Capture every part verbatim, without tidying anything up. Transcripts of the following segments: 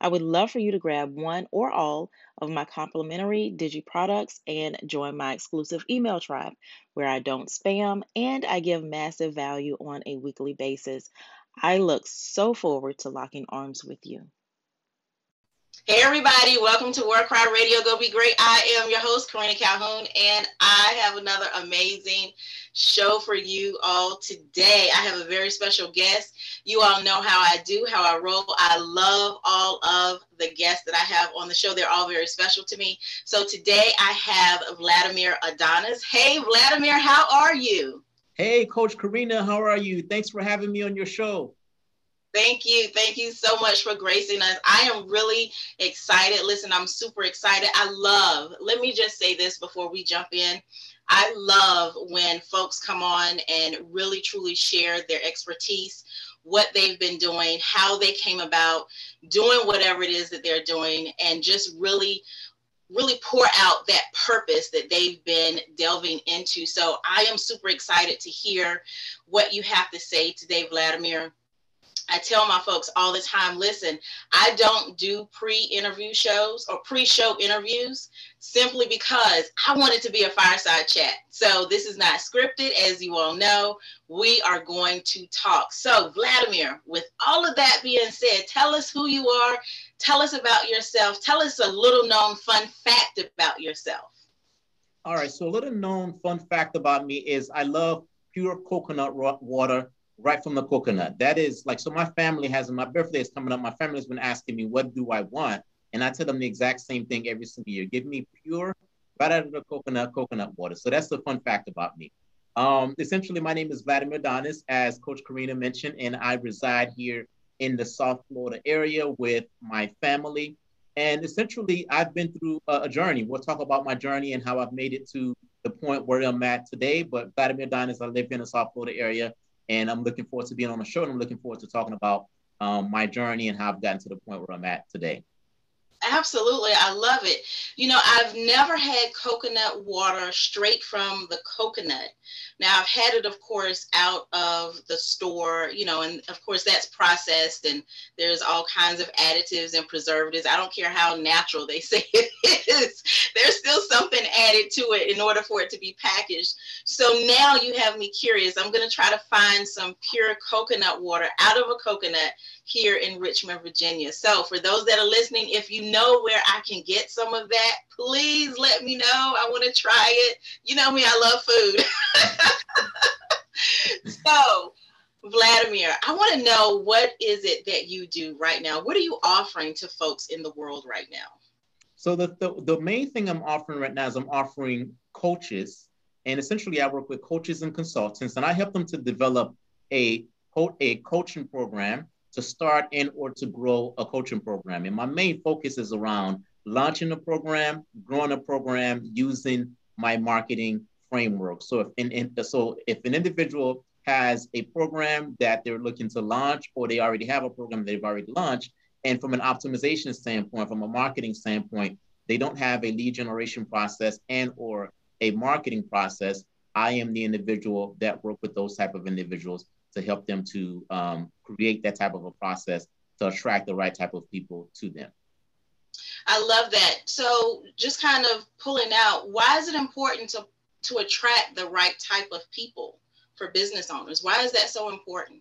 I would love for you to grab one or all of my complimentary digi products and join my exclusive email tribe where I don't spam and I give massive value on a weekly basis. I look so forward to locking arms with you. Hey everybody, welcome to War Cry Radio, Go Be Great. I am your host, Karina Calhoun, and I have another amazing show for you all today. I have a very special guest. You all know how I do, how I roll. I love all of the guests that I have on the show. They're all very special to me. So today I have Vladimir Adonis. Hey Vladimir, how are you? Hey Coach Karina, how are you? Thanks for having me on your show. Thank you. Thank you so much for gracing us. I am really excited. Listen, I'm super excited. I love, let me just say this before we jump in. I love when folks come on and really, truly share their expertise, what they've been doing, how they came about doing whatever it is that they're doing, and just really really pour out that purpose that they've been delving into. So I am super excited to hear what you have to say today, Vladimir. I tell my folks all the time, listen, I don't do pre-interview shows or pre-show interviews simply because I want it to be a fireside chat. So this is not scripted, as you all know. We are going to talk. So Vladimir, with all of that being said, tell us who you are. Tell us about yourself. Tell us a little known fun fact about yourself. All right. So a little known fun fact about me is I love pure coconut water. Right from the coconut. That is like, so my family has, my birthday is coming up. My family has been asking me, what do I want? And I tell them the exact same thing every single year. Give me pure, right out of the coconut, coconut water. So that's the fun fact about me. Um, essentially, my name is Vladimir Adonis, as Coach Karina mentioned, and I reside here in the South Florida area with my family. And essentially, I've been through a, a journey. We'll talk about my journey and how I've made it to the point where I'm at today. But Vladimir Adonis, I live in the South Florida area. And I'm looking forward to being on the show, and I'm looking forward to talking about um, my journey and how I've gotten to the point where I'm at today. Absolutely. I love it. You know, I've never had coconut water straight from the coconut. Now, I've had it, of course, out of the store, you know, and of course, that's processed and there's all kinds of additives and preservatives. I don't care how natural they say it is. There's still something added to it in order for it to be packaged. So now you have me curious. I'm going to try to find some pure coconut water out of a coconut here in Richmond, Virginia. So for those that are listening, if you know where I can get some of that, please let me know. I want to try it. You know me, I love food. So, Vladimir, I want to know, what is it that you do right now? What are you offering to folks in the world right now? So the, the, the main thing I'm offering right now is I'm offering coaches. And essentially, I work with coaches and consultants, and I help them to develop a, a coaching program, to start in or to grow a coaching program. And my main focus is around launching a program, growing a program, using my marketing framework. So if, in, in, so if an individual has a program that they're looking to launch, or they already have a program they've already launched, and from an optimization standpoint, from a marketing standpoint, they don't have a lead generation process and or a marketing process, I am the individual that work with those type of individuals to help them to um, create that type of a process to attract the right type of people to them. I love that. So just kind of pulling out, why is it important to, to attract the right type of people for business owners? Why is that so important?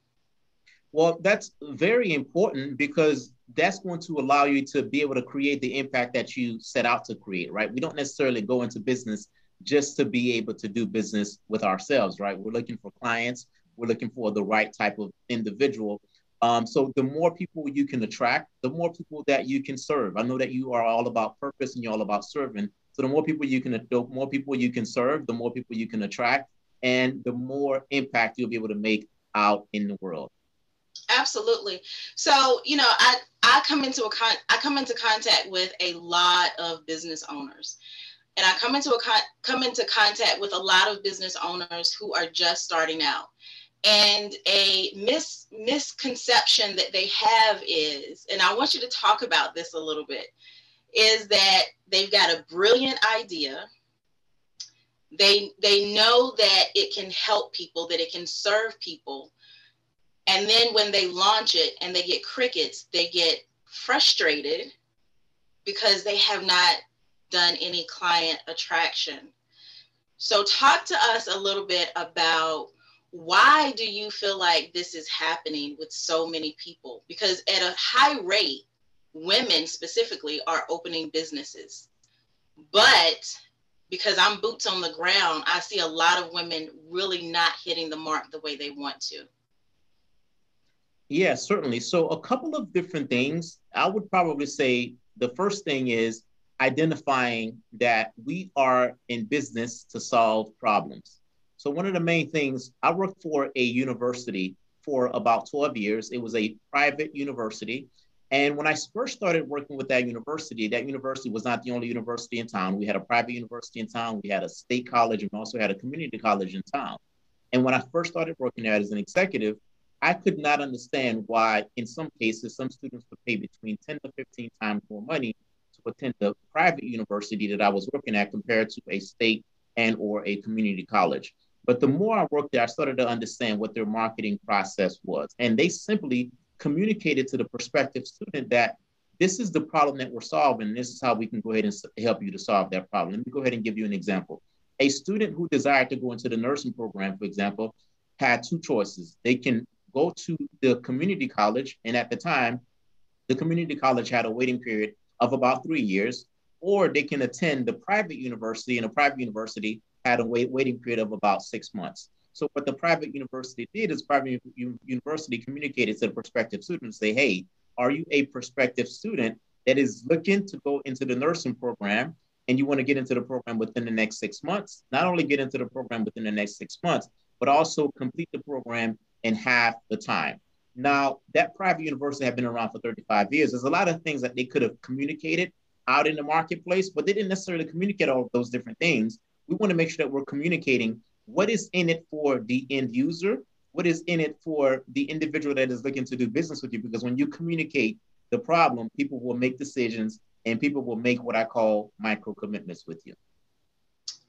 Well, that's very important because that's going to allow you to be able to create the impact that you set out to create, right? We don't necessarily go into business just to be able to do business with ourselves, right? We're looking for clients. We're looking for the right type of individual. Um, so the more people you can attract, the more people that you can serve. I know that you are all about purpose and you're all about serving. So the more people you can, the more people you can serve, the more people you can attract, and the more impact you'll be able to make out in the world. Absolutely. So, you know, I, I come into a con- I come into contact with a lot of business owners. And I come into a con- come into contact with a lot of business owners who are just starting out. And a mis- misconception that they have is, and I want you to talk about this a little bit, is that they've got a brilliant idea. They, they know that it can help people, that it can serve people. And then when they launch it and they get crickets, they get frustrated because they have not done any client attraction. So talk to us a little bit about, why do you feel like this is happening with so many people? Because at a high rate, women specifically are opening businesses. But because I'm boots on the ground, I see a lot of women really not hitting the mark the way they want to. Yeah, certainly. So a couple of different things. I would probably say the first thing is identifying that we are in business to solve problems. So one of the main things, I worked for a university for about twelve years. It was a private university. And when I first started working with that university, that university was not the only university in town. We had a private university in town. We had a state college, and we also had a community college in town. And when I first started working there as an executive, I could not understand why, in some cases, some students would pay between ten to fifteen times more money to attend the private university that I was working at compared to a state and or a community college. But the more I worked there, I started to understand what their marketing process was. And they simply communicated to the prospective student that this is the problem that we're solving. This is how we can go ahead and help you to solve that problem. Let me go ahead and give you an example. A student who desired to go into the nursing program, for example, had two choices. They can go to the community college. And at the time, the community college had a waiting period of about three years, or they can attend the private university, and a private university had a wait, waiting period of about six months. So what the private university did is private u- university communicated to the prospective student and say, hey, are you a prospective student that is looking to go into the nursing program and you want to get into the program within the next six months? Not only get into the program within the next six months, but also complete the program in half the time. Now, that private university had been around for thirty-five years. There's a lot of things that they could have communicated out in the marketplace, but they didn't necessarily communicate all of those different things. We want to make sure that we're communicating what is in it for the end user, what is in it for the individual that is looking to do business with you, because when you communicate the problem, people will make decisions and people will make what I call micro commitments with you.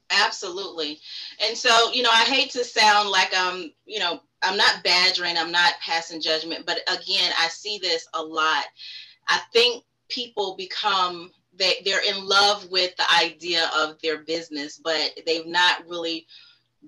Absolutely. And so, you know, I hate to sound like I'm, you know, I'm not badgering, I'm not passing judgment, but again, I see this a lot. I think people become, they, they're in love with the idea of their business, but they've not really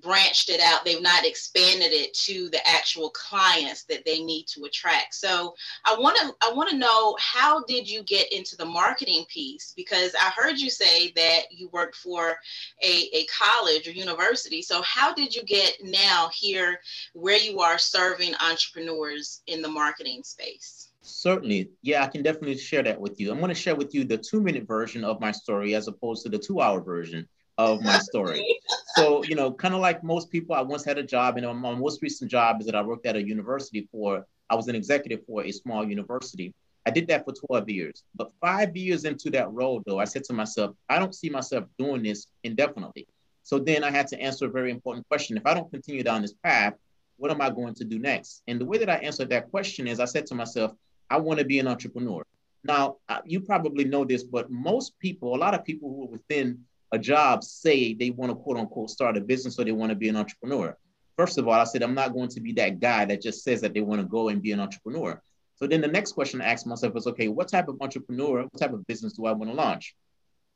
branched it out. They've not expanded it to the actual clients that they need to attract. So I want to, I want to know, how did you get into the marketing piece? Because I heard you say that you worked for a, a college or university. So how did you get now here where you are serving entrepreneurs in the marketing space? Certainly. Yeah, I can definitely share that with you. I'm going to share with you the two minute version of my story as opposed to the two hour version of my story. So, you know, kind of like most people, I once had a job, and my most recent job is that I worked at a university for, I was an executive for a small university. I did that for twelve years, but five years into that role though, I said to myself, I don't see myself doing this indefinitely. So then I had to answer a very important question. If I don't continue down this path, what am I going to do next? And the way that I answered that question is I said to myself, I want to be an entrepreneur. Now, you probably know this, but most people, a lot of people who are within a job say they want to quote unquote start a business or they want to be an entrepreneur. First of all, I said, I'm not going to be that guy that just says that they want to go and be an entrepreneur. So then the next question I asked myself was, okay, what type of entrepreneur, what type of business do I want to launch?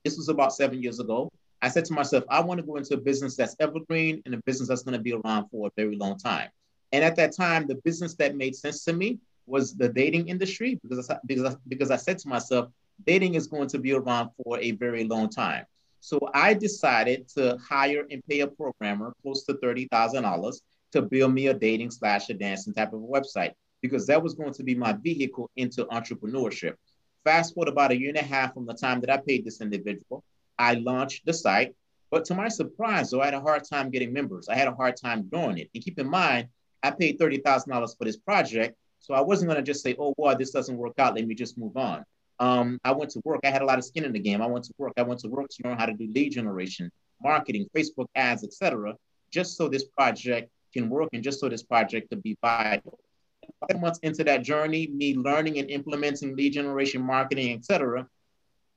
This was about seven years ago. I said to myself, I want to go into a business that's evergreen and a business that's going to be around for a very long time. And at that time, the business that made sense to me was the dating industry, because I, because I, because I said to myself, dating is going to be around for a very long time. So I decided to hire and pay a programmer close to thirty thousand dollars to build me a dating slash a dancing type of a website, because that was going to be my vehicle into entrepreneurship. Fast forward about a year and a half from the time that I paid this individual, I launched the site, but to my surprise, though, I had a hard time getting members. I had a hard time growing it. And keep in mind, I paid thirty thousand dollars for this project, so I wasn't going to just say, oh, well, this doesn't work out, let me just move on. Um, I went to work. I had a lot of skin in the game. I went to work. I went to work to learn how to do lead generation, marketing, Facebook ads, et cetera, just so this project can work and just so this project could be vital. Five months into that journey, me learning and implementing lead generation, marketing, et cetera,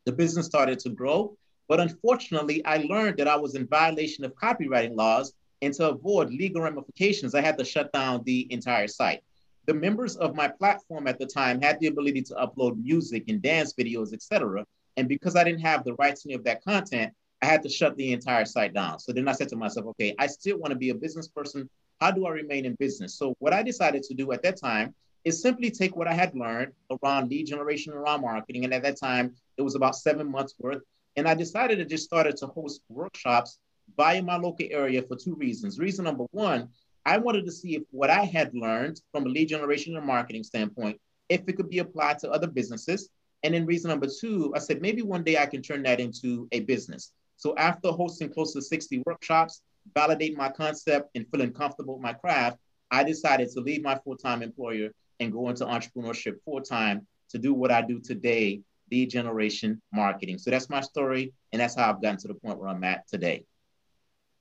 the business started to grow. But unfortunately, I learned that I was in violation of copyright laws, and to avoid legal ramifications, I had to shut down the entire site. The members of my platform at the time had the ability to upload music and dance videos, et cetera. And because I didn't have the rights to any of that content, I had to shut the entire site down. So then I said to myself, okay, I still want to be a business person. How do I remain in business? So what I decided to do at that time is simply take what I had learned around lead generation, around marketing. And at that time, it was about seven months worth. And I decided to just started to host workshops by my local area for two reasons. Reason number one, I wanted to see if what I had learned from a lead generation and marketing standpoint, if it could be applied to other businesses. And then reason number two, I said, maybe one day I can turn that into a business. So after hosting close to sixty workshops, validating my concept and feeling comfortable with my craft, I decided to leave my full-time employer and go into entrepreneurship full-time to do what I do today, lead generation marketing. So that's my story. And that's how I've gotten to the point where I'm at today.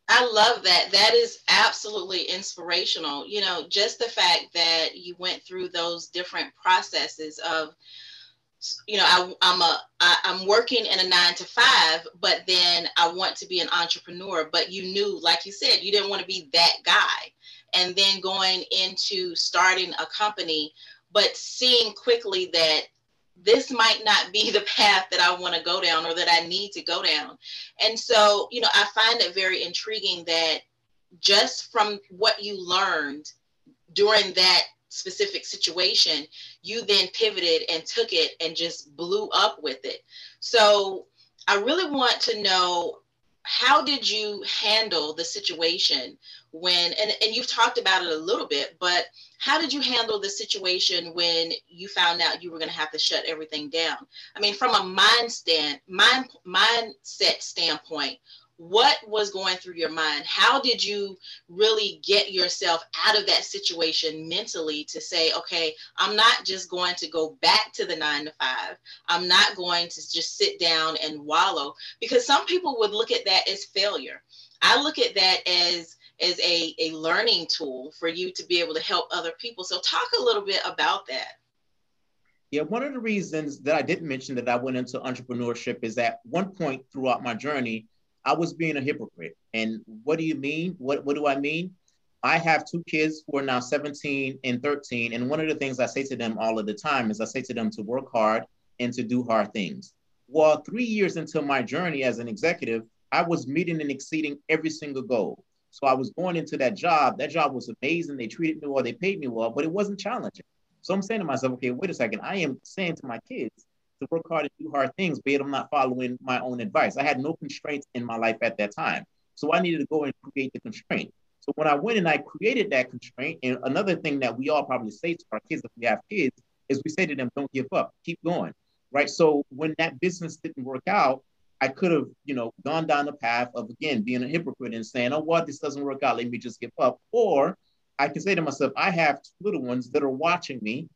I love that. That is absolutely inspirational. You know, just the fact that you went through those different processes of, you know, I, I'm a, I, I'm working in a nine to five, but then I want to be an entrepreneur. But you knew, like you said, you didn't want to be that guy. And then going into starting a company, but seeing quickly that this might not be the path that I want to go down or that I need to go down. And so, you know, I find it very intriguing that just from what you learned during that specific situation, you then pivoted and took it and just blew up with it. So I really want to know, how did you handle the situation when, and, and you've talked about it a little bit, but how did you handle the situation when you found out you were going to have to shut everything down? I mean, from a mind stand, mind, mindset standpoint, what was going through your mind? How did you really get yourself out of that situation mentally to say, okay, I'm not just going to go back to the nine to five. I'm not going to just sit down and wallow, because some people would look at that as failure. I look at that as, as a, a learning tool for you to be able to help other people. So talk a little bit about that. Yeah, one of the reasons that I didn't mention that I went into entrepreneurship is at one point throughout my journey, I was being a hypocrite. And what do you mean? What, what do I mean? I have two kids who are now seventeen and thirteen. And one of the things I say to them all of the time is I say to them to work hard and to do hard things. Well, three years into my journey as an executive, I was meeting and exceeding every single goal. So I was going into that job. That job was amazing. They treated me well, they paid me well, but it wasn't challenging. So I'm saying to myself, okay, wait a second. I am saying to my kids to work hard and do hard things, but I'm not following my own advice. I had no constraints in my life at that time. So I needed to go and create the constraint. So when I went and I created that constraint, and another thing that we all probably say to our kids if we have kids is we say to them, don't give up, keep going, right? So when that business didn't work out, I could have, you know, gone down the path of, again, being a hypocrite and saying, oh, well, this doesn't work out, let me just give up. Or I can say to myself, I have two little ones that are watching me.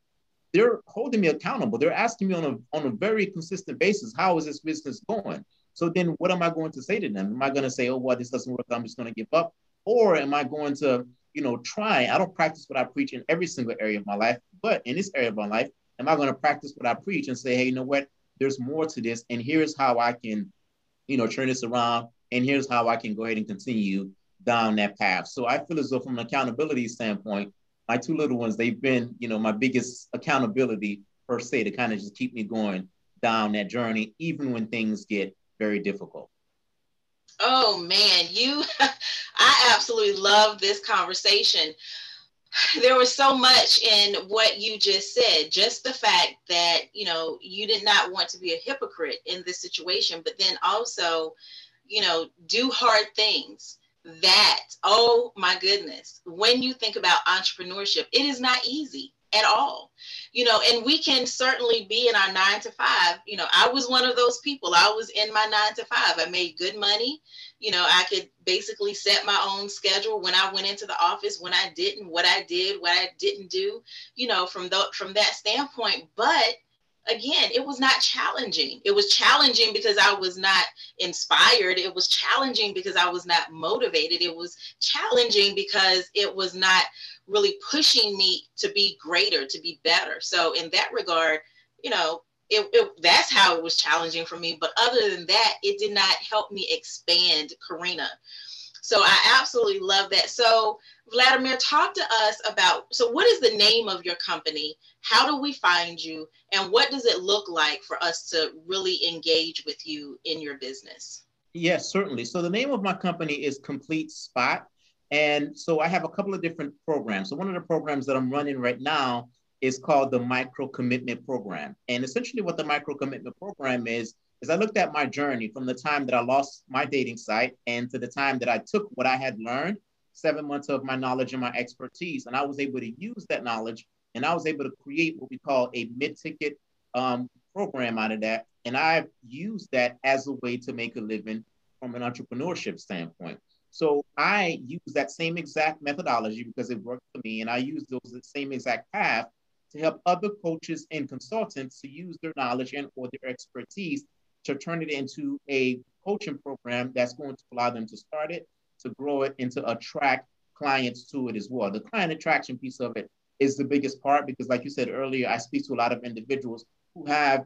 They're holding me accountable. They're asking me on a, on a very consistent basis, how is this business going? So then what am I going to say to them? Am I going to say, oh, well, this doesn't work, I'm just going to give up? Or am I going to, you know, try? I don't practice what I preach in every single area of my life, but in this area of my life, am I going to practice what I preach and say, hey, you know what? There's more to this, and here's how I can, you know, turn this around, and here's how I can go ahead and continue down that path. So I feel as though from an accountability standpoint, my two little ones, they've been, you know, my biggest accountability per se, to kind of just keep me going down that journey, even when things get very difficult. Oh, man, you, I absolutely love this conversation. There was so much in what you just said, just the fact that, you know, you did not want to be a hypocrite in this situation, but then also, you know, do hard things. That, oh my goodness, when you think about entrepreneurship, it is not easy at all. You know, and we can certainly be in our nine to five. You know, I was one of those people. I was in my nine to five. I made good money. You know, I could basically set my own schedule when I went into the office, when I didn't, what I did, what I didn't do, you know, from the, from that standpoint. But again, it was not challenging. It was challenging because I was not inspired. It was challenging because I was not motivated. It was challenging because it was not really pushing me to be greater, to be better. So in that regard, you know, it, it, that's how it was challenging for me. But other than that, it did not help me expand Karina. So I absolutely love that. So Vladimir, talk to us about, so what is the name of your company? How do we find you? And what does it look like for us to really engage with you in your business? Yes, certainly. So the name of my company is Complete Spot. And so I have a couple of different programs. So one of the programs that I'm running right now is called the Micro Commitment Program. And essentially what the Micro Commitment Program is, is I looked at my journey from the time that I lost my dating site and to the time that I took what I had learned, seven months of my knowledge and my expertise. And I was able to use that knowledge and I was able to create what we call a mid-ticket um, program out of that. And I've used that as a way to make a living from an entrepreneurship standpoint. So I use that same exact methodology because it worked for me. And I use those the same exact path to help other coaches and consultants to use their knowledge and or their expertise to turn it into a coaching program that's going to allow them to start it, to grow it, and to attract clients to it as well. The client attraction piece of it is the biggest part because like you said earlier, I speak to a lot of individuals who have,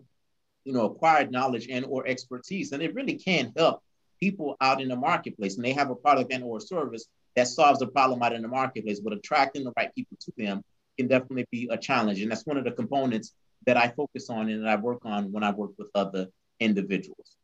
you know, acquired knowledge and or expertise, and it really can help people out in the marketplace. And they have a product and or service that solves a problem out in the marketplace, but attracting the right people to them can definitely be a challenge. And that's one of the components that I focus on and that I work on when I work with other individuals.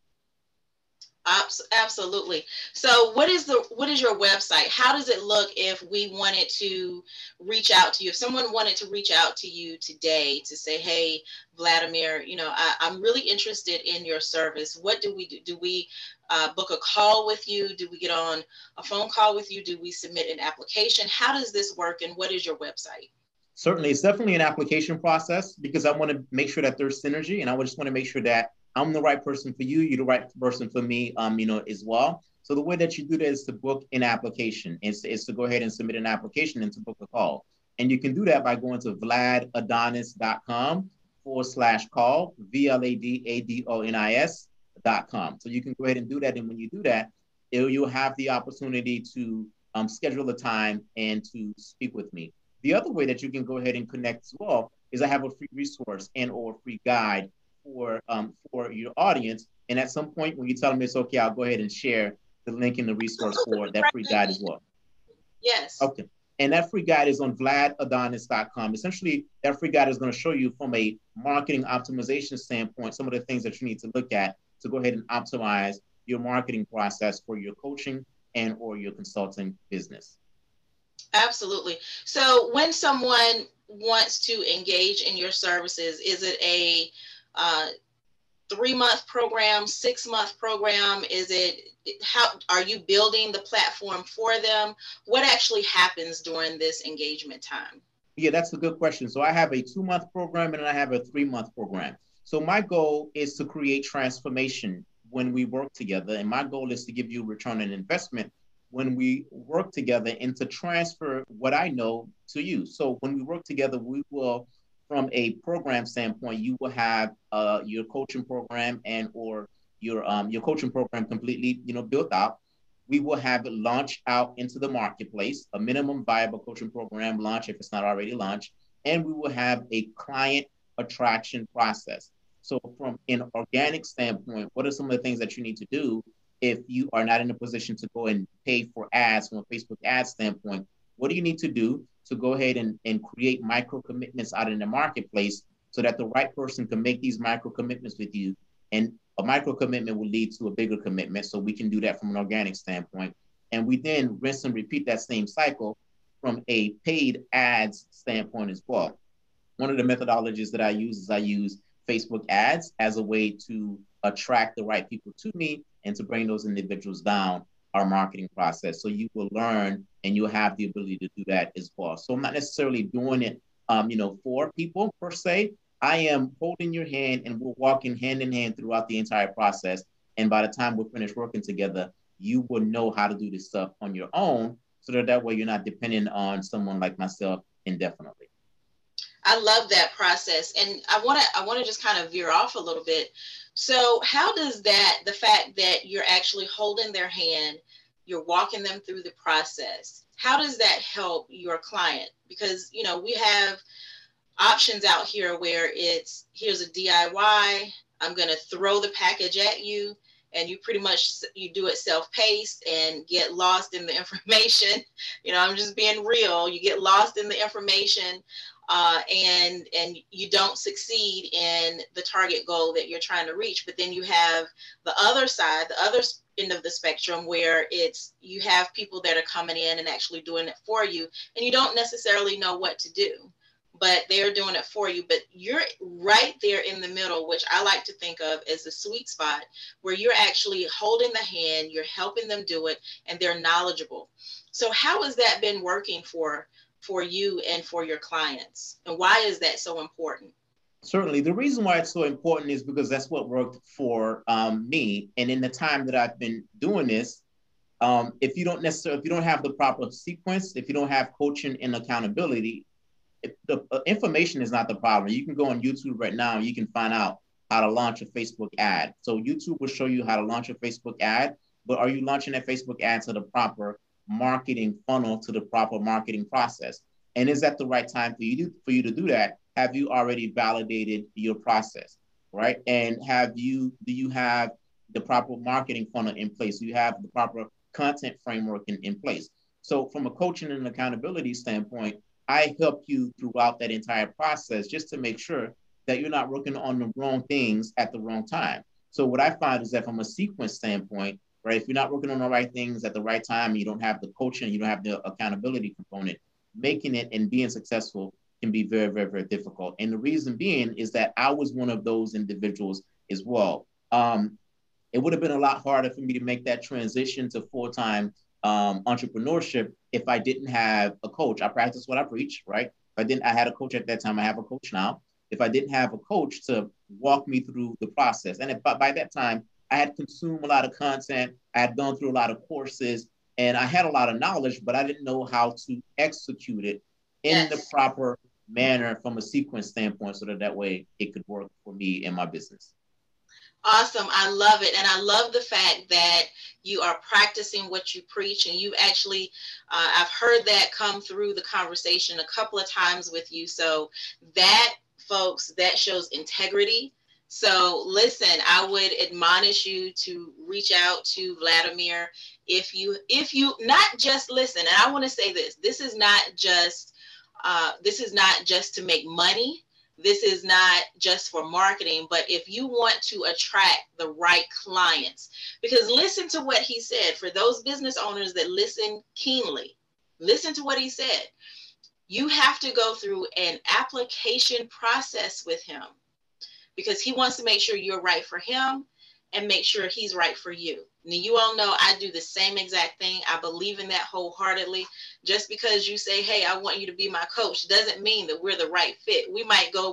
Absolutely. So what is the what is your website? How does it look if we wanted to reach out to you? If someone wanted to reach out to you today to say, hey, Vladimir, you know, I, I'm really interested in your service. What do we do? Do we uh, book a call with you? Do we get on a phone call with you? Do we submit an application? How does this work and what is your website? Certainly, it's definitely an application process because I want to make sure that there's synergy and I just want to make sure that I'm the right person for you, you're the right person for me, um, you know, as well. So the way that you do that is to book an application. It's, it's to go ahead and submit an application and to book a call. And you can do that by going to vlad adonis dot com forward slash call, V L A D A D O N I S dot com. So you can go ahead and do that. And when you do that, it, you'll have the opportunity to um, schedule a time and to speak with me. The other way that you can go ahead and connect as well is I have a free resource and or free guide for um, for your audience. And at some point when you tell them it's okay, I'll go ahead and share the link in the resource for that free guide as well. Yes. Okay. And that free guide is on vlad adonis dot com. Essentially, that free guide is going to show you from a marketing optimization standpoint, some of the things that you need to look at to go ahead and optimize your marketing process for your coaching and or your consulting business. Absolutely. So when someone wants to engage in your services, is it a Uh, three-month program, six-month program? Is it, how are you building the platform for them? What actually happens during this engagement time? Yeah, that's a good question. So I have a two-month program and I have a three-month program. So my goal is to create transformation when we work together. And my goal is to give you return on investment when we work together and to transfer what I know to you. So when we work together, we will, from a program standpoint, you will have uh, your coaching program and or your um, your coaching program completely, you know, built out. We will have it launched out into the marketplace, a minimum viable coaching program launch if it's not already launched, and we will have a client attraction process. So from an organic standpoint, what are some of the things that you need to do if you are not in a position to go and pay for ads from a Facebook ad standpoint? What do you need to do to go ahead and, and create micro commitments out in the marketplace so that the right person can make these micro commitments with you? And a micro commitment will lead to a bigger commitment. So we can do that from an organic standpoint. And we then rinse and repeat that same cycle from a paid ads standpoint as well. One of the methodologies that I use is I use Facebook ads as a way to attract the right people to me and to bring those individuals down our marketing process. So you will learn and you'll have the ability to do that as well. So I'm not necessarily doing it, um, you know, for people per se. I am holding your hand and we're walking hand in hand throughout the entire process. And by the time we're finished working together, you will know how to do this stuff on your own so that that way you're not dependent on someone like myself indefinitely. I love that process. And I want to I want to just kind of veer off a little bit. So how does that, the fact that you're actually holding their hand, you're walking them through the process, how does that help your client? Because, you know, we have options out here where it's, here's a D I Y, I'm going to throw the package at you, and you pretty much, you do it self-paced and get lost in the information. You know, I'm just being real. You get lost in the information uh, and, and you don't succeed in the target goal that you're trying to reach. But then you have the other side, the other end of the spectrum, where it's, you have people that are coming in and actually doing it for you, and you don't necessarily know what to do, but they're doing it for you. But you're right there in the middle, which I like to think of as the sweet spot, where you're actually holding the hand, you're helping them do it, and they're knowledgeable. So how has that been working for, for you and for your clients? And why is that so important? Certainly. The reason why it's so important is because that's what worked for um, me. And in the time that I've been doing this, um, if you don't necessarily, if you don't have the proper sequence, if you don't have coaching and accountability, If the uh, information is not the problem. You can go on YouTube right now and you can find out how to launch a Facebook ad. So YouTube will show you how to launch a Facebook ad, but are you launching that Facebook ad to the proper marketing funnel, to the proper marketing process? And is that the right time for you to, for you to do that? Have you already validated your process, right? And have you, do you have the proper marketing funnel in place? Do you have the proper content framework in, in place? So from a coaching and accountability standpoint, I help you throughout that entire process just to make sure that you're not working on the wrong things at the wrong time. So what I find is that from a sequence standpoint, right, if you're not working on the right things at the right time, you don't have the coaching, you don't have the accountability component, making it and being successful can be very, very, very difficult. And the reason being is that I was one of those individuals as well. Um, it would have been a lot harder for me to make that transition to full-time Um, entrepreneurship if I didn't have a coach. I practice what I preach, right? If I didn't, I had a coach at that time, I have a coach now. If I didn't have a coach to walk me through the process, and if, by, by that time, I had consumed a lot of content, I had gone through a lot of courses, and I had a lot of knowledge, but I didn't know how to execute it in yes. the proper manner from a sequence standpoint, so that that way it could work for me and my business. Awesome. I love it. And I love the fact that you are practicing what you preach, and you actually, uh, I've heard that come through the conversation a couple of times with you. So that, folks, that shows integrity. So listen, I would admonish you to reach out to Vladimir. If you, if you not just listen, and I want to say this, this is not just, uh, this is not just to make money. This is not just for marketing, but if you want to attract the right clients, because listen to what he said. For those business owners that listen keenly, listen to what he said. You have to go through an application process with him, because he wants to make sure you're right for him and make sure he's right for you. Now, you all know I do the same exact thing. I believe in that wholeheartedly. Just because you say, hey, I want you to be my coach, doesn't mean that we're the right fit. We might go,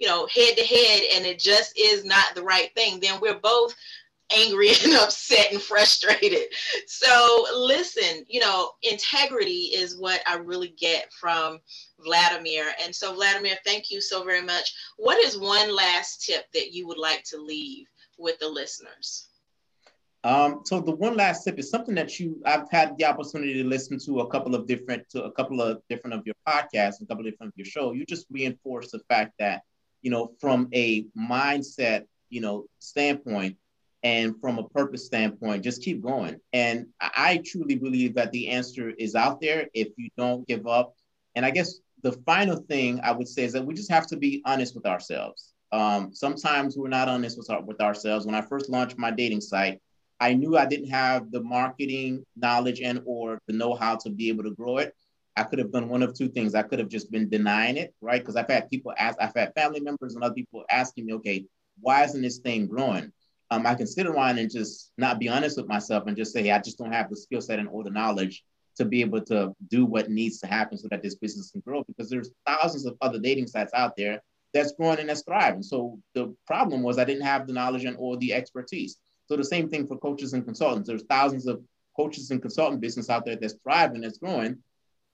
you know, head to head, and it just is not the right thing. Then we're both angry and upset and frustrated. So listen, you know, integrity is what I really get from Vladimir. And so, Vladimir, thank you so very much. What is one last tip that you would like to leave with the listeners? Um, so the one last tip is something that you, I've had the opportunity to listen to a couple of different, to a couple of different of your podcasts, a couple of different of your show. You just reinforce the fact that, you know, from a mindset, you know, standpoint, and from a purpose standpoint, just keep going. And I truly believe that the answer is out there if you don't give up. And I guess the final thing I would say is that we just have to be honest with ourselves. Um, sometimes we're not honest with, our, with ourselves. When I first launched my dating site, I knew I didn't have the marketing knowledge and or the know-how to be able to grow it. I could have done one of two things. I could have just been denying it, right? Because I've had people ask, I've had family members and other people asking me, okay, why isn't this thing growing? Um, I can sit around and just not be honest with myself and just say, hey, I just don't have the skill set and or the knowledge to be able to do what needs to happen so that this business can grow, because there's thousands of other dating sites out there that's growing and that's thriving. So the problem was I didn't have the knowledge and or the expertise. So the same thing for coaches and consultants. There's thousands of coaches and consultant business out there that's thriving, that's growing,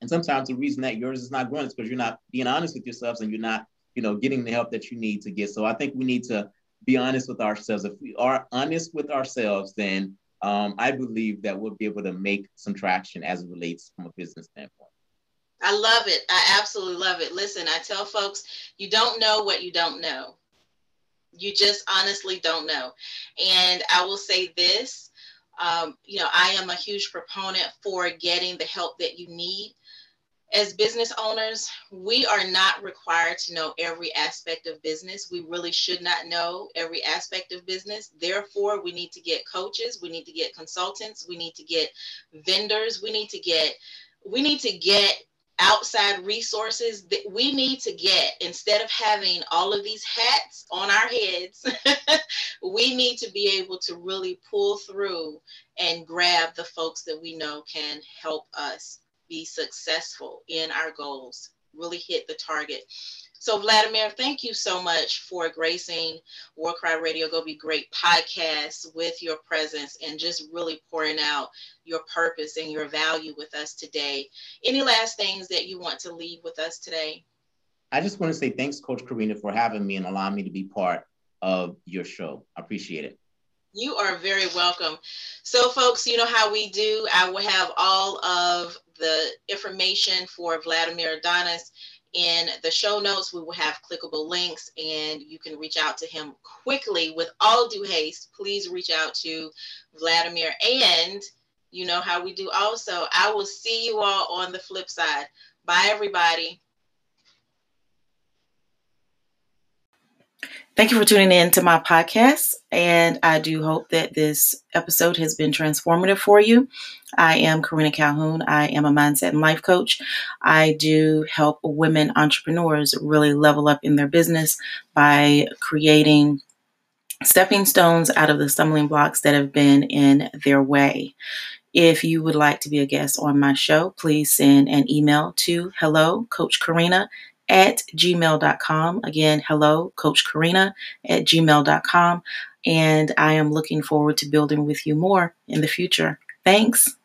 And sometimes the reason that yours is not growing is because you're not being honest with yourselves and you're not, you know, getting the help that you need to get. So I think we need to be honest with ourselves. If we are honest with ourselves, then um, I believe that we'll be able to make some traction as it relates from a business standpoint. I love it. I absolutely love it. Listen, I tell folks, you don't know what you don't know. You just honestly don't know. And I will say this, um, you know, I am a huge proponent for getting the help that you need. As business owners, we are not required to know every aspect of business. We really should not know every aspect of business. Therefore, we need to get coaches, we need to get consultants, we need to get vendors, we need to get, we need to get outside resources that we need to get. Instead of having all of these hats on our heads, we need to be able to really pull through and grab the folks that we know can help us be successful in our goals, really hit the target. So Vladimir, thank you so much for gracing War Cry Radio Go Be Great podcast with your presence and just really pouring out your purpose and your value with us today. Any last things that you want to leave with us today? I just want to say thanks, Coach Karina, for having me and allowing me to be part of your show. I appreciate it. You are very welcome. So folks, you know how we do. I will have all of the information for Vladimir Adonis in the show notes. We will have clickable links and you can reach out to him quickly. With all due haste, please reach out to Vladimir. And you know how we do also. I will see you all on the flip side. Bye, everybody. Thank you for tuning in to my podcast, and I do hope that this episode has been transformative for you. I am Karina Calhoun. I am a mindset and life coach. I do help women entrepreneurs really level up in their business by creating stepping stones out of the stumbling blocks that have been in their way. If you would like to be a guest on my show, please send an email to hello coach karina at gmail dot com. Again, hello, Coach Karina at gmail dot com. And I am looking forward to building with you more in the future. Thanks.